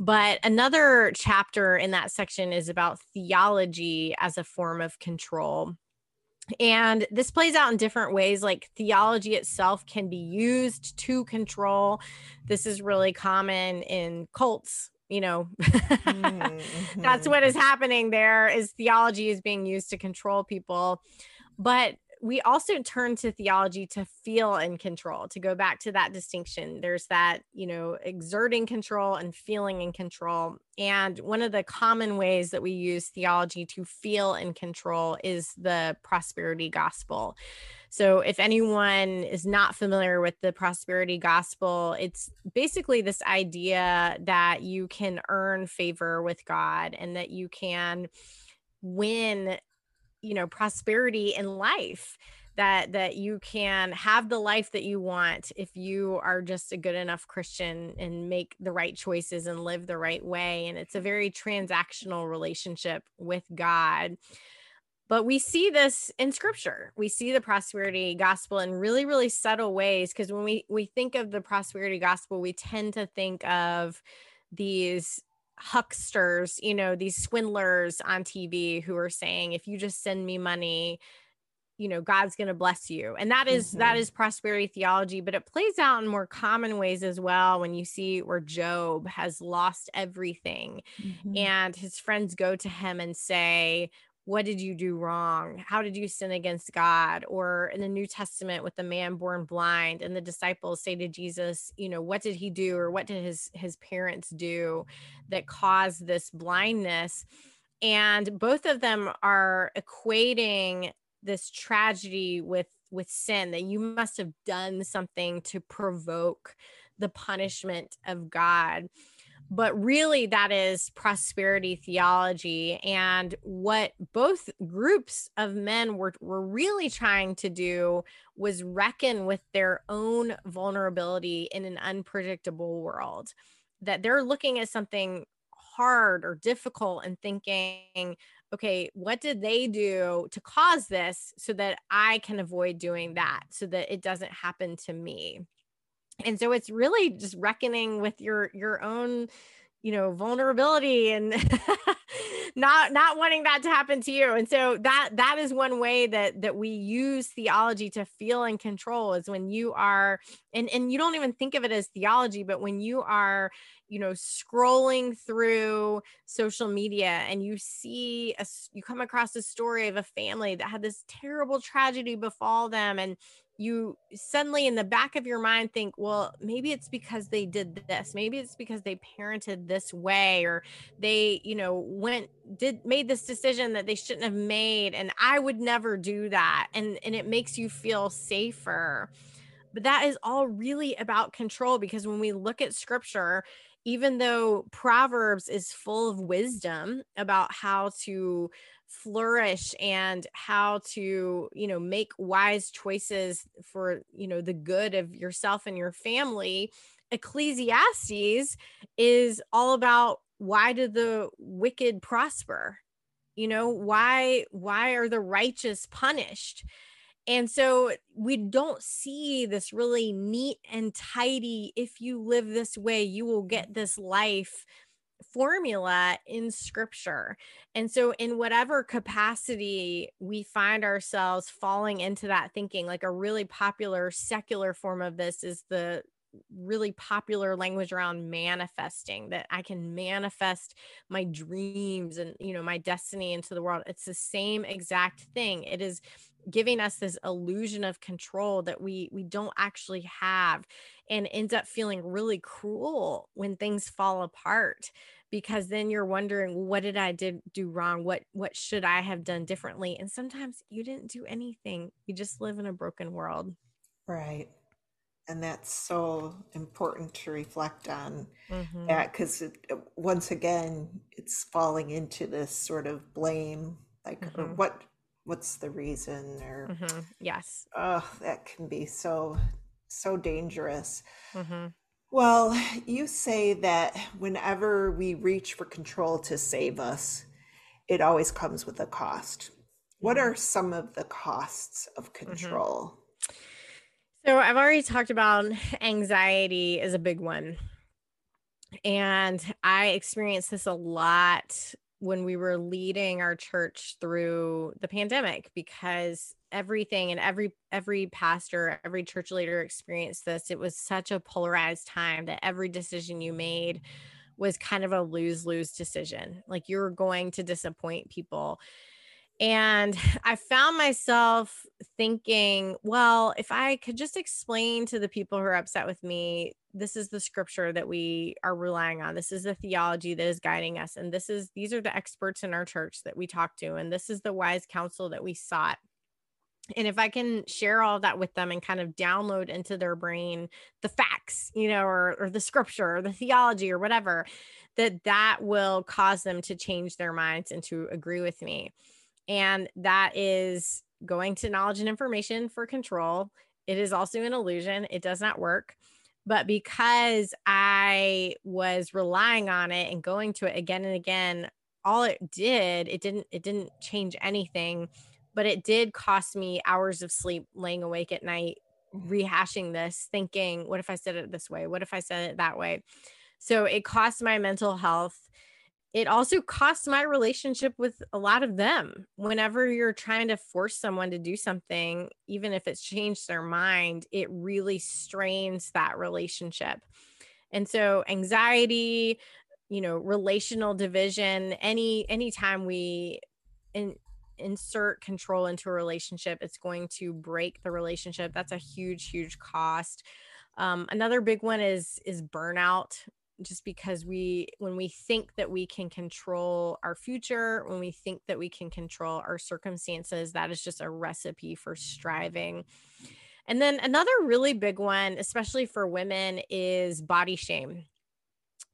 But another chapter in that section is about theology as a form of control. And this plays out in different ways. Like theology itself can be used to control. This is really common in cults. You know, mm-hmm. That's what is happening there is theology is being used to control people. But we also turn to theology to feel in control, to go back to that distinction. There's that, you know, exerting control and feeling in control. And one of the common ways that we use theology to feel in control is the prosperity gospel. So if anyone is not familiar with the prosperity gospel, it's basically this idea that you can earn favor with God and that you can win, you know, prosperity in life, that you can have the life that you want if you are just a good enough Christian and make the right choices and live the right way. And it's a very transactional relationship with God. But we see this in scripture. We see the prosperity gospel in really, really subtle ways. Because when we think of the prosperity gospel, we tend to think of these hucksters, you know, these swindlers on TV who are saying, if you just send me money, you know, God's going to bless you. And that is, mm-hmm. that is prosperity theology, but it plays out in more common ways as well. When you see where Job has lost everything mm-hmm. and his friends go to him and say, what did you do wrong? How did you sin against God? Or in the New Testament with the man born blind, and the disciples say to Jesus, you know, what did he do? Or what did his parents do that caused this blindness? And both of them are equating this tragedy with sin, that you must have done something to provoke the punishment of God. But really, that is prosperity theology. And what both groups of men were really trying to do was reckon with their own vulnerability in an unpredictable world, that they're looking at something hard or difficult and thinking, okay, what did they do to cause this so that I can avoid doing that, so that it doesn't happen to me? And so it's really just reckoning with your own, you know, vulnerability and not wanting that to happen to you. And so that is one way that we use theology to feel in control, is when you are, and you don't even think of it as theology, but when you are, you know, scrolling through social media and you see, you come across a story of a family that had this terrible tragedy befall them, and you suddenly in the back of your mind think, well, maybe it's because they did this. Maybe it's because they parented this way, or they, you know, made this decision that they shouldn't have made. And I would never do that. And it makes you feel safer. But that is all really about control, because when we look at scripture, even though Proverbs is full of wisdom about how to flourish and how to, you know, make wise choices for, you know, the good of yourself and your family, Ecclesiastes is all about, why do the wicked prosper? You know, why are the righteous punished? And so we don't see this really neat and tidy, if you live this way, you will get this life formula in scripture. And so in whatever capacity we find ourselves falling into that thinking, like a really popular secular form of this is the really popular language around manifesting, that I can manifest my dreams and, you know, my destiny into the world. It's the same exact thing. It is giving us this illusion of control that we don't actually have, and ends up feeling really cruel when things fall apart, because then you're wondering, what did I do wrong? What should I have done differently? And sometimes you didn't do anything. You just live in a broken world. Right. And that's so important to reflect on, that, because once again, it's falling into this sort of blame, like, what's the reason? Or yes. Oh, that can be so dangerous. Well, you say that whenever we reach for control to save us, it always comes with a cost. What are some of the costs of control? So I've already talked about anxiety is a big one. And I experienced this a lot when we were leading our church through the pandemic, because everything and every pastor, every church leader experienced this. It was such a polarized time that every decision you made was kind of a lose-lose decision. Like, you were going to disappoint people. And I found myself thinking, well, if I could just explain to the people who are upset with me, this is the scripture that we are relying on. This is the theology that is guiding us. And these are the experts in our church that we talked to. And this is the wise counsel that we sought. And if I can share all that with them and kind of download into their brain the facts, you know, or the scripture or the theology or whatever, that will cause them to change their minds and to agree with me. And that is going to knowledge and information for control. It is also an illusion. It does not work. But because I was relying on it and going to it again and again, all it did, it didn't change anything, but it did cost me hours of sleep, laying awake at night, rehashing this, thinking, what if I said it this way? What if I said it that way? So it cost my mental health. It also costs my relationship with a lot of them. Whenever you're trying to force someone to do something, even if it's changed their mind, it really strains that relationship. And so anxiety, you know, relational division, any time we insert control into a relationship, it's going to break the relationship. That's a huge, huge cost. Another big one is burnout. Just because when we think that we can control our future, when we think that we can control our circumstances, that is just a recipe for striving. And then another really big one, especially for women, is body shame.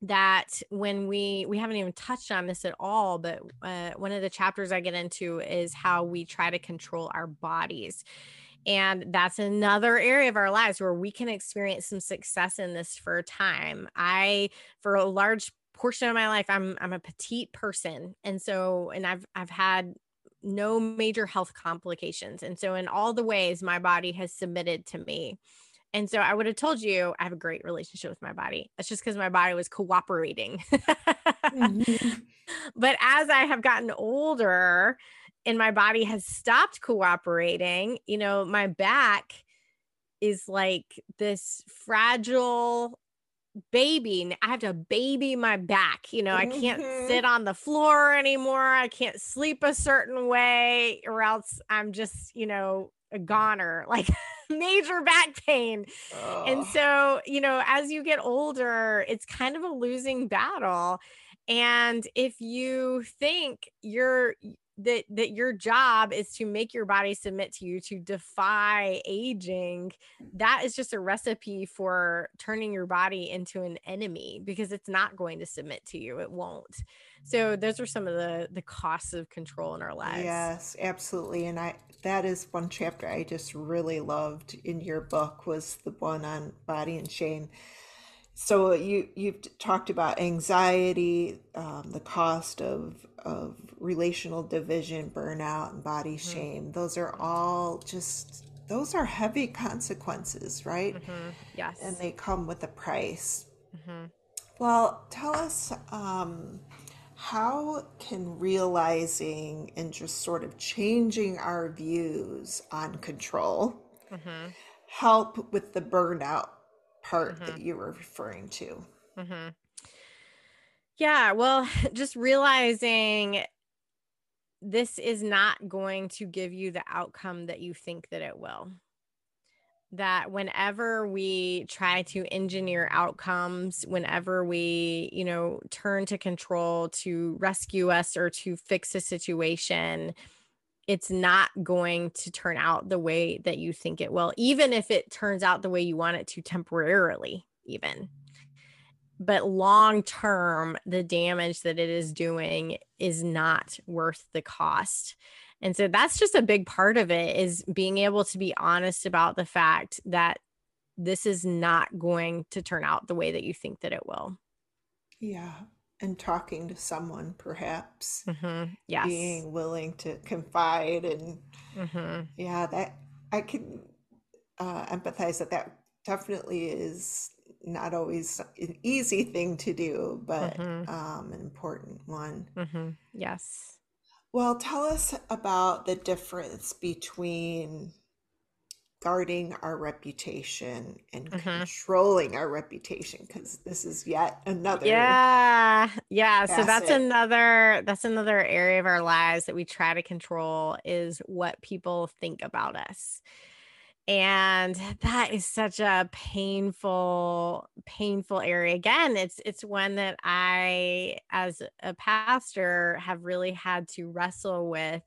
that when we haven't even touched on this at all, but one of the chapters I get into is how we try to control our bodies. And that's another area of our lives where we can experience some success in this for a time. For a large portion of my life, I'm a petite person. And so, and I've had no major health complications. And so in all the ways my body has submitted to me. And so I would have told you I have a great relationship with my body. That's just because my body was cooperating. Mm-hmm. But as I have gotten older and my body has stopped cooperating, you know, my back is like this fragile baby. I have to baby my back. You know, I can't sit on the floor anymore. I can't sleep a certain way or else I'm just, you know, a goner, like major back pain. Oh. And so, you know, as you get older, it's kind of a losing battle. And if you think that your job is to make your body submit to you, to defy aging, that is just a recipe for turning your body into an enemy, because it's not going to submit to you. It won't. So those are some of the costs of control in our lives. Yes, absolutely. And that is one chapter I just really loved in your book, was the one on body and shame. So you've talked about anxiety, the cost of relational division, burnout, and body shame. Those are all those are heavy consequences, right? Mm-hmm. Yes. And they come with a price. Mm-hmm. Well, tell us how can realizing and just sort of changing our views on control help with the burnout part that you were referring to? Mm-hmm. Yeah, well, just realizing this is not going to give you the outcome that you think that it will. That whenever we try to engineer outcomes, whenever we, you know, turn to control to rescue us or to fix a situation, it's not going to turn out the way that you think it will, even if it turns out the way you want it to temporarily, even. But long term, the damage that it is doing is not worth the cost. And so that's just a big part of it, is being able to be honest about the fact that this is not going to turn out the way that you think that it will. Yeah. And talking to someone, perhaps. Mm-hmm. Yes. Being willing to confide. And yeah, that I can empathize that definitely is not always an easy thing to do, but an important one. Mm-hmm. Yes. Well, tell us about the difference between guarding our reputation and controlling our reputation, because this is yet another facet. So that's another area of our lives that we try to control, is what people think about us. And that is such a painful area. Again, it's one that I, as a pastor, have really had to wrestle with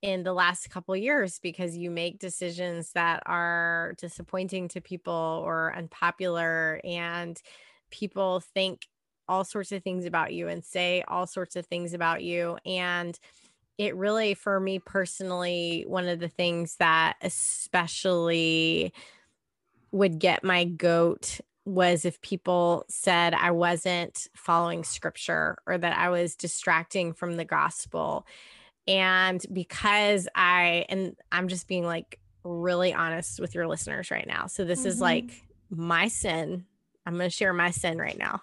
in the last couple of years, because you make decisions that are disappointing to people or unpopular, and people think all sorts of things about you and say all sorts of things about you. And it really, for me personally, one of the things that especially would get my goat was if people said I wasn't following scripture or that I was distracting from the gospel. And because I'm just being like really honest with your listeners right now. So this is like my sin. I'm going to share my sin right now.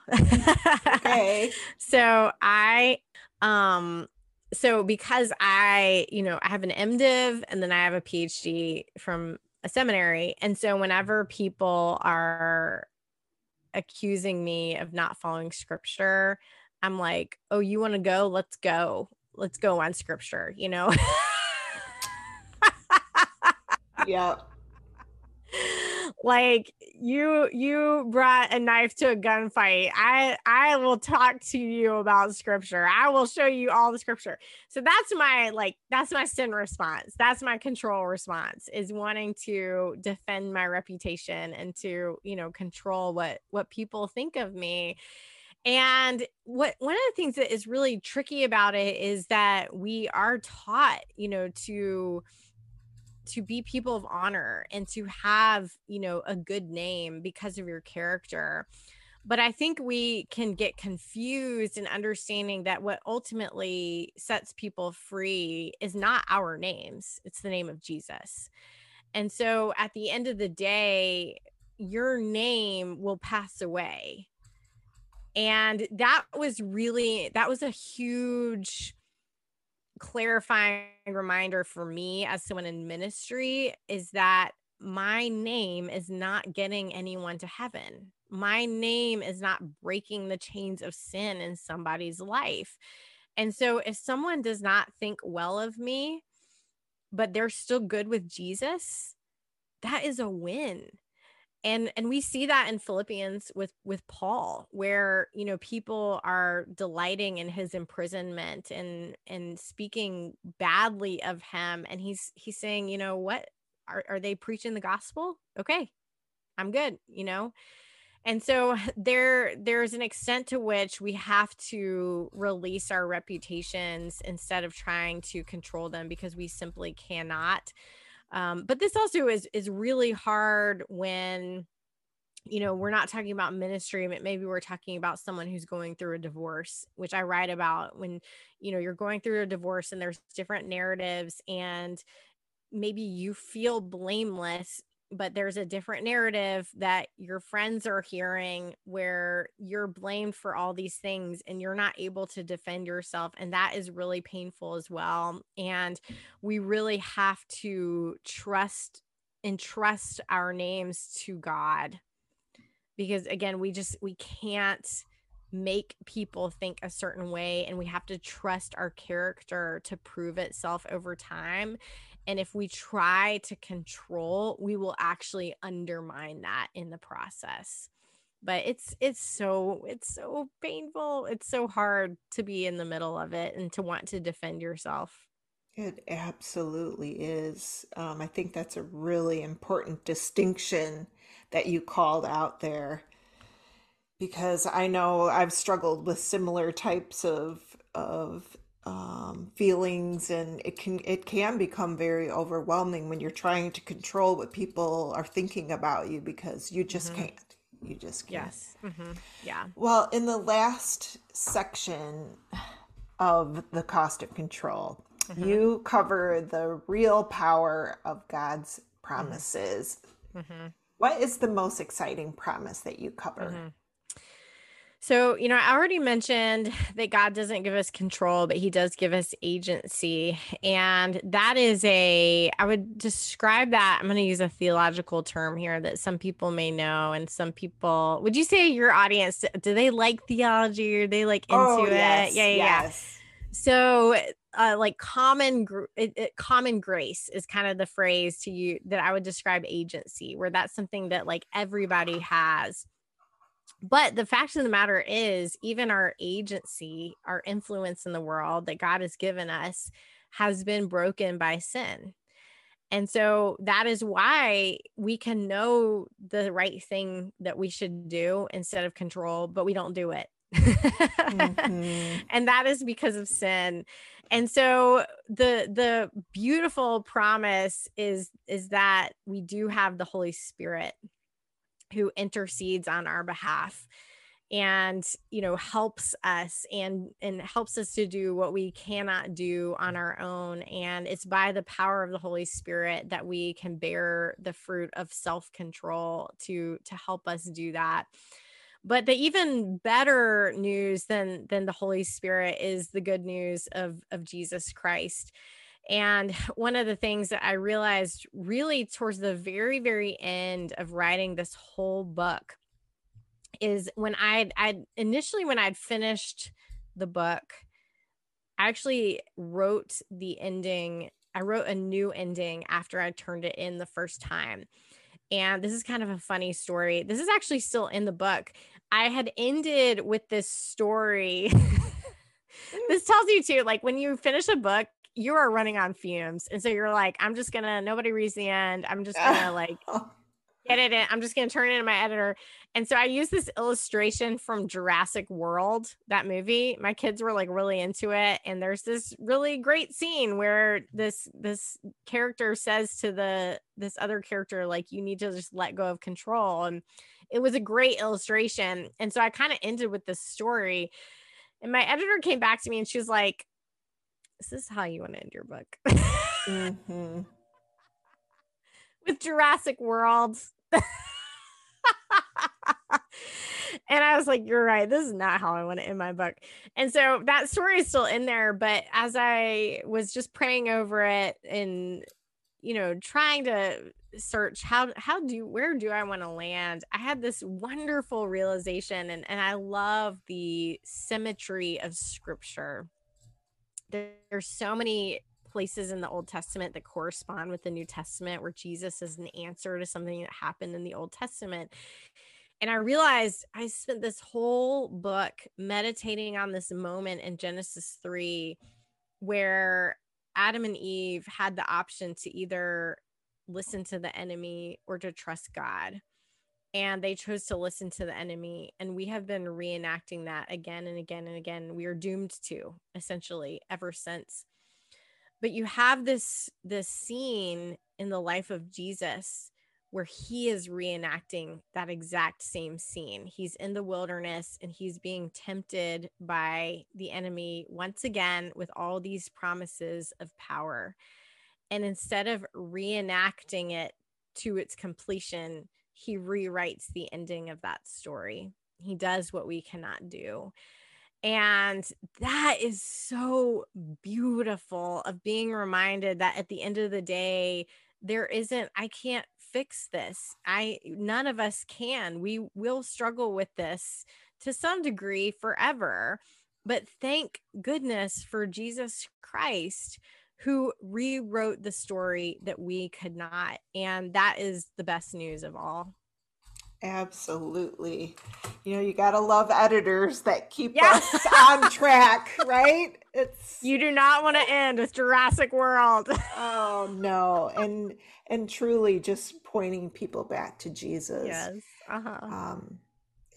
Okay. So because I, you know, I have an MDiv and then I have a PhD from a seminary. And so whenever people are accusing me of not following scripture, I'm like, oh, you want to go? Let's go. Let's go on scripture, you know? Yeah. Like you brought a knife to a gunfight. I will talk to you about scripture. I will show you all the scripture. So that's my sin response. That's my control response, is wanting to defend my reputation and to, you know, control what people think of me. And one of the things that is really tricky about it is that we are taught, you know, to be people of honor and to have, you know, a good name because of your character. But I think we can get confused in understanding that what ultimately sets people free is not our names. It's the name of Jesus. And so at the end of the day, your name will pass away. And that was a huge clarifying reminder for me as someone in ministry, is that my name is not getting anyone to heaven. My name is not breaking the chains of sin in somebody's life. And so if someone does not think well of me, but they're still good with Jesus, that is a win. And we see that in Philippians with Paul, where, you know, people are delighting in his imprisonment and speaking badly of him. And he's saying, you know, what are they preaching the gospel? Okay, I'm good, you know? And so there's an extent to which we have to release our reputations instead of trying to control them, because we simply cannot. But this also is really hard when, you know, we're not talking about ministry, but maybe we're talking about someone who's going through a divorce, which I write about when, you know, you're going through a divorce and there's different narratives, and maybe you feel blameless, but there's a different narrative that your friends are hearing where you're blamed for all these things and you're not able to defend yourself. And that is really painful as well. And we really have to entrust our names to God, because again, we can't make people think a certain way, and we have to trust our character to prove itself over time. And if we try to control, we will actually undermine that in the process. But it's so painful. It's so hard to be in the middle of it and to want to defend yourself. It absolutely is. I think that's a really important distinction that you called out there, because I know I've struggled with similar types of feelings, and it can become very overwhelming when you're trying to control what people are thinking about you, because you just mm-hmm. can't. You just can't. Yes. Mm-hmm. Yeah. Well, in the last section of The Cost of Control, mm-hmm. you cover the real power of God's promises. Mm-hmm. What is the most exciting promise that you cover? Mm-hmm. So, you know, I already mentioned that God doesn't give us control, but he does give us agency. And that is I would describe that, I'm going to use a theological term here that some people may know. And some people, would you say your audience, do they like theology? Are they like into it? Yes. So like common grace is kind of the phrase to you that I would describe agency, where that's something that like everybody has. But the fact of the matter is, even our agency, our influence in the world that God has given us, has been broken by sin. And so that is why we can know the right thing that we should do instead of control, but we don't do it. Mm-hmm. And that is because of sin. And so the beautiful promise is that we do have the Holy Spirit, who intercedes on our behalf and, you know, helps us and helps us to do what we cannot do on our own. And it's by the power of the Holy Spirit that we can bear the fruit of self-control to help us do that. But the even better news than the Holy Spirit is the good news of Jesus Christ. And one of the things that I realized really towards the very, very end of writing this whole book is when I'd finished the book, I actually wrote the ending. I wrote a new ending after I turned it in the first time. And this is kind of a funny story. This is actually still in the book. I had ended with this story. This tells you too, like when you finish a book, you are running on fumes. And so you're like, I'm just going to, nobody reads the end. I'm just going to like get it in. I'm just going to turn it into my editor. And so I used this illustration from Jurassic World, that movie. My kids were like really into it. And there's this really great scene where this character says to this other character, like, you need to just let go of control. And it was a great illustration. And so I kind of ended with this story, and my editor came back to me and she was like, is this how you want to end your book? Mm-hmm. With Jurassic World. And I was like, you're right. This is not how I want to end my book. And so that story is still in there. But as I was just praying over it and, you know, trying to search where do I want to land? I had this wonderful realization, and I love the symmetry of scripture. There's so many places in the Old Testament that correspond with the New Testament, where Jesus is an answer to something that happened in the Old Testament. And I realized I spent this whole book meditating on this moment in Genesis 3, where Adam and Eve had the option to either listen to the enemy or to trust God. And they chose to listen to the enemy. And we have been reenacting that again and again and again. We are doomed to, essentially, ever since. But you have this scene in the life of Jesus where he is reenacting that exact same scene. He's in the wilderness and he's being tempted by the enemy once again with all these promises of power. And instead of reenacting it to its completion, he rewrites the ending of that story. He does what we cannot do. And that is so beautiful, of being reminded that at the end of the day, I can't fix this. None of us can. We will struggle with this to some degree forever. But thank goodness for Jesus Christ, who rewrote the story that we could not. And that is the best news of all. Absolutely. You know, you got to love editors that keep us on track, right? You do not want to end with Jurassic World. Oh, no. And truly just pointing people back to Jesus. Yes.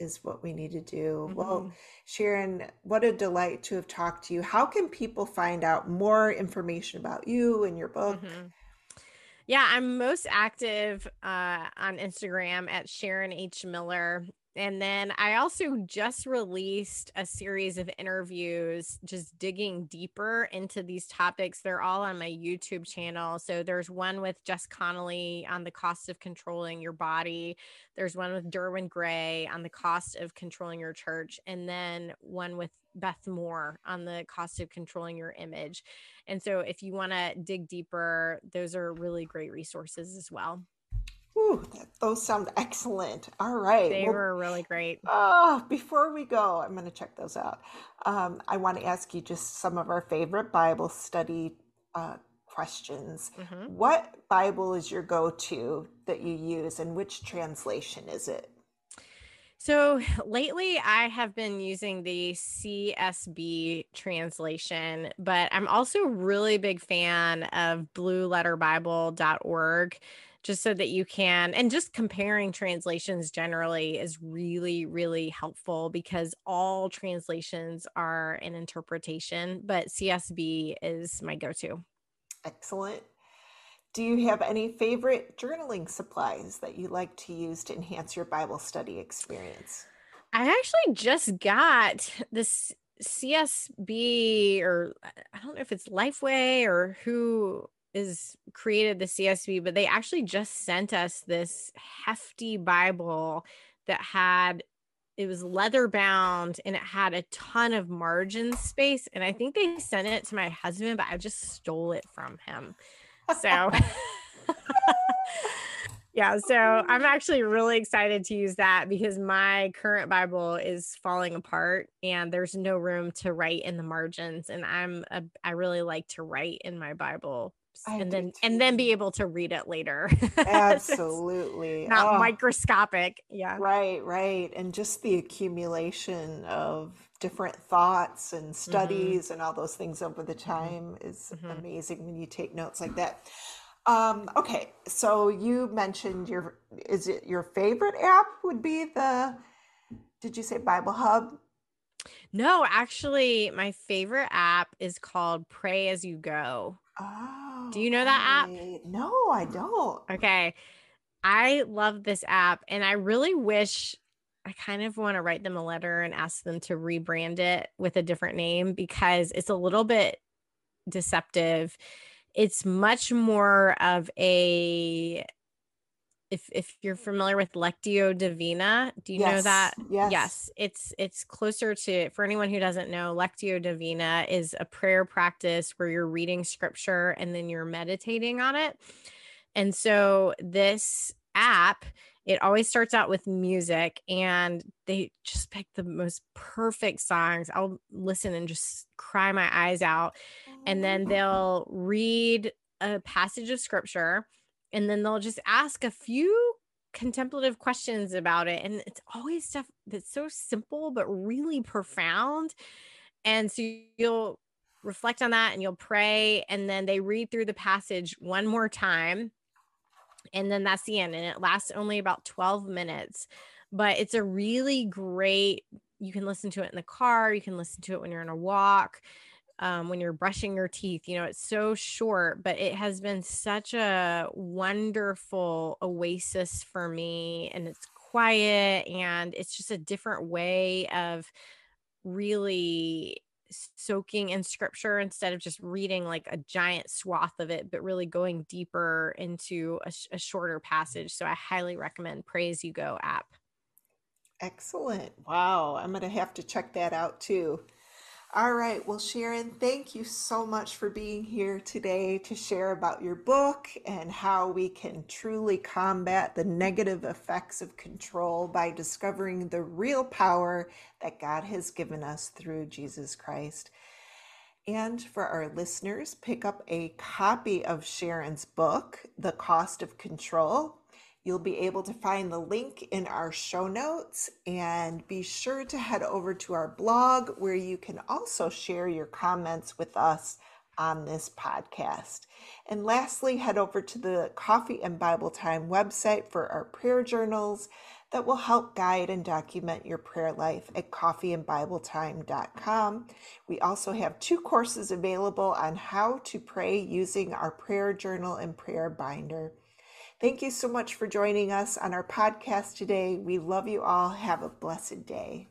Is what we need to do. Mm-hmm. Well, Sharon, what a delight to have talked to you. How can people find out more information about you and your book? Mm-hmm. Yeah, I'm most active on Instagram at Sharon H. Miller. And then I also just released a series of interviews, just digging deeper into these topics. They're all on my YouTube channel. So there's one with Jess Connolly on the cost of controlling your body. There's one with Derwin Gray on the cost of controlling your church. And then one with Beth Moore on the cost of controlling your image. And so if you want to dig deeper, those are really great resources as well. Ooh, those sound excellent. All right. They were really great. Before we go, I'm going to check those out. I want to ask you just some of our favorite Bible study questions. Mm-hmm. What Bible is your go-to that you use, and which translation is it? So lately I have been using the CSB translation, but I'm also a really big fan of blueletterbible.org. Just so that you can, and just comparing translations generally is really, really helpful, because all translations are an interpretation, but CSB is my go-to. Excellent. Do you have any favorite journaling supplies that you like to use to enhance your Bible study experience? I actually just got this CSB, or I don't know if it's Lifeway or who is created the CSB, but they actually just sent us this hefty Bible that it was leather bound and it had a ton of margin space. And I think they sent it to my husband, but I just stole it from him. So yeah, so I'm actually really excited to use that, because my current Bible is falling apart and there's no room to write in the margins. And I really like to write in my Bible. And then be able to read it later. Absolutely. Not microscopic. Yeah. Right. And just the accumulation of different thoughts and studies, mm-hmm. and all those things over the time is amazing when you take notes like that. Okay, so you mentioned is it your favorite app would be did you say Bible Hub? No, actually my favorite app is called Pray As You Go. Oh. Do you know that app? No, I don't. Okay. I love this app and I really wish I kind of want to write them a letter and ask them to rebrand it with a different name because it's a little bit deceptive. It's much more of a, if you're familiar with Lectio Divina, do you know that? Yes. Yes. It's closer to, for anyone who doesn't know, Lectio Divina is a prayer practice where you're reading scripture and then you're meditating on it. And so this app, it always starts out with music and they just pick the most perfect songs. I'll listen and just cry my eyes out. And then they'll read a passage of scripture and then they'll just ask a few contemplative questions about it. And it's always stuff that's so simple, but really profound. And so you'll reflect on that and you'll pray. And then they read through the passage one more time. And then that's the end. And it lasts only about 12 minutes, but it's a really great, you can listen to it in the car. You can listen to it when you're on a walk, when you're brushing your teeth, you know, it's so short, but it has been such a wonderful oasis for me. And it's quiet and it's just a different way of really soaking in scripture instead of just reading like a giant swath of it, but really going deeper into a shorter passage. So I highly recommend Pray As You Go app. Excellent. Wow. I'm going to have to check that out too. All right. Well, Sharon, thank you so much for being here today to share about your book and how we can truly combat the negative effects of control by discovering the real power that God has given us through Jesus Christ. And for our listeners, pick up a copy of Sharon's book, The Cost of Control. You'll be able to find the link in our show notes and be sure to head over to our blog where you can also share your comments with us on this podcast. And lastly, head over to the Coffee and Bible Time website for our prayer journals that will help guide and document your prayer life at coffeeandbibletime.com. We also have two courses available on how to pray using our prayer journal and prayer binder. Thank you so much for joining us on our podcast today. We love you all. Have a blessed day.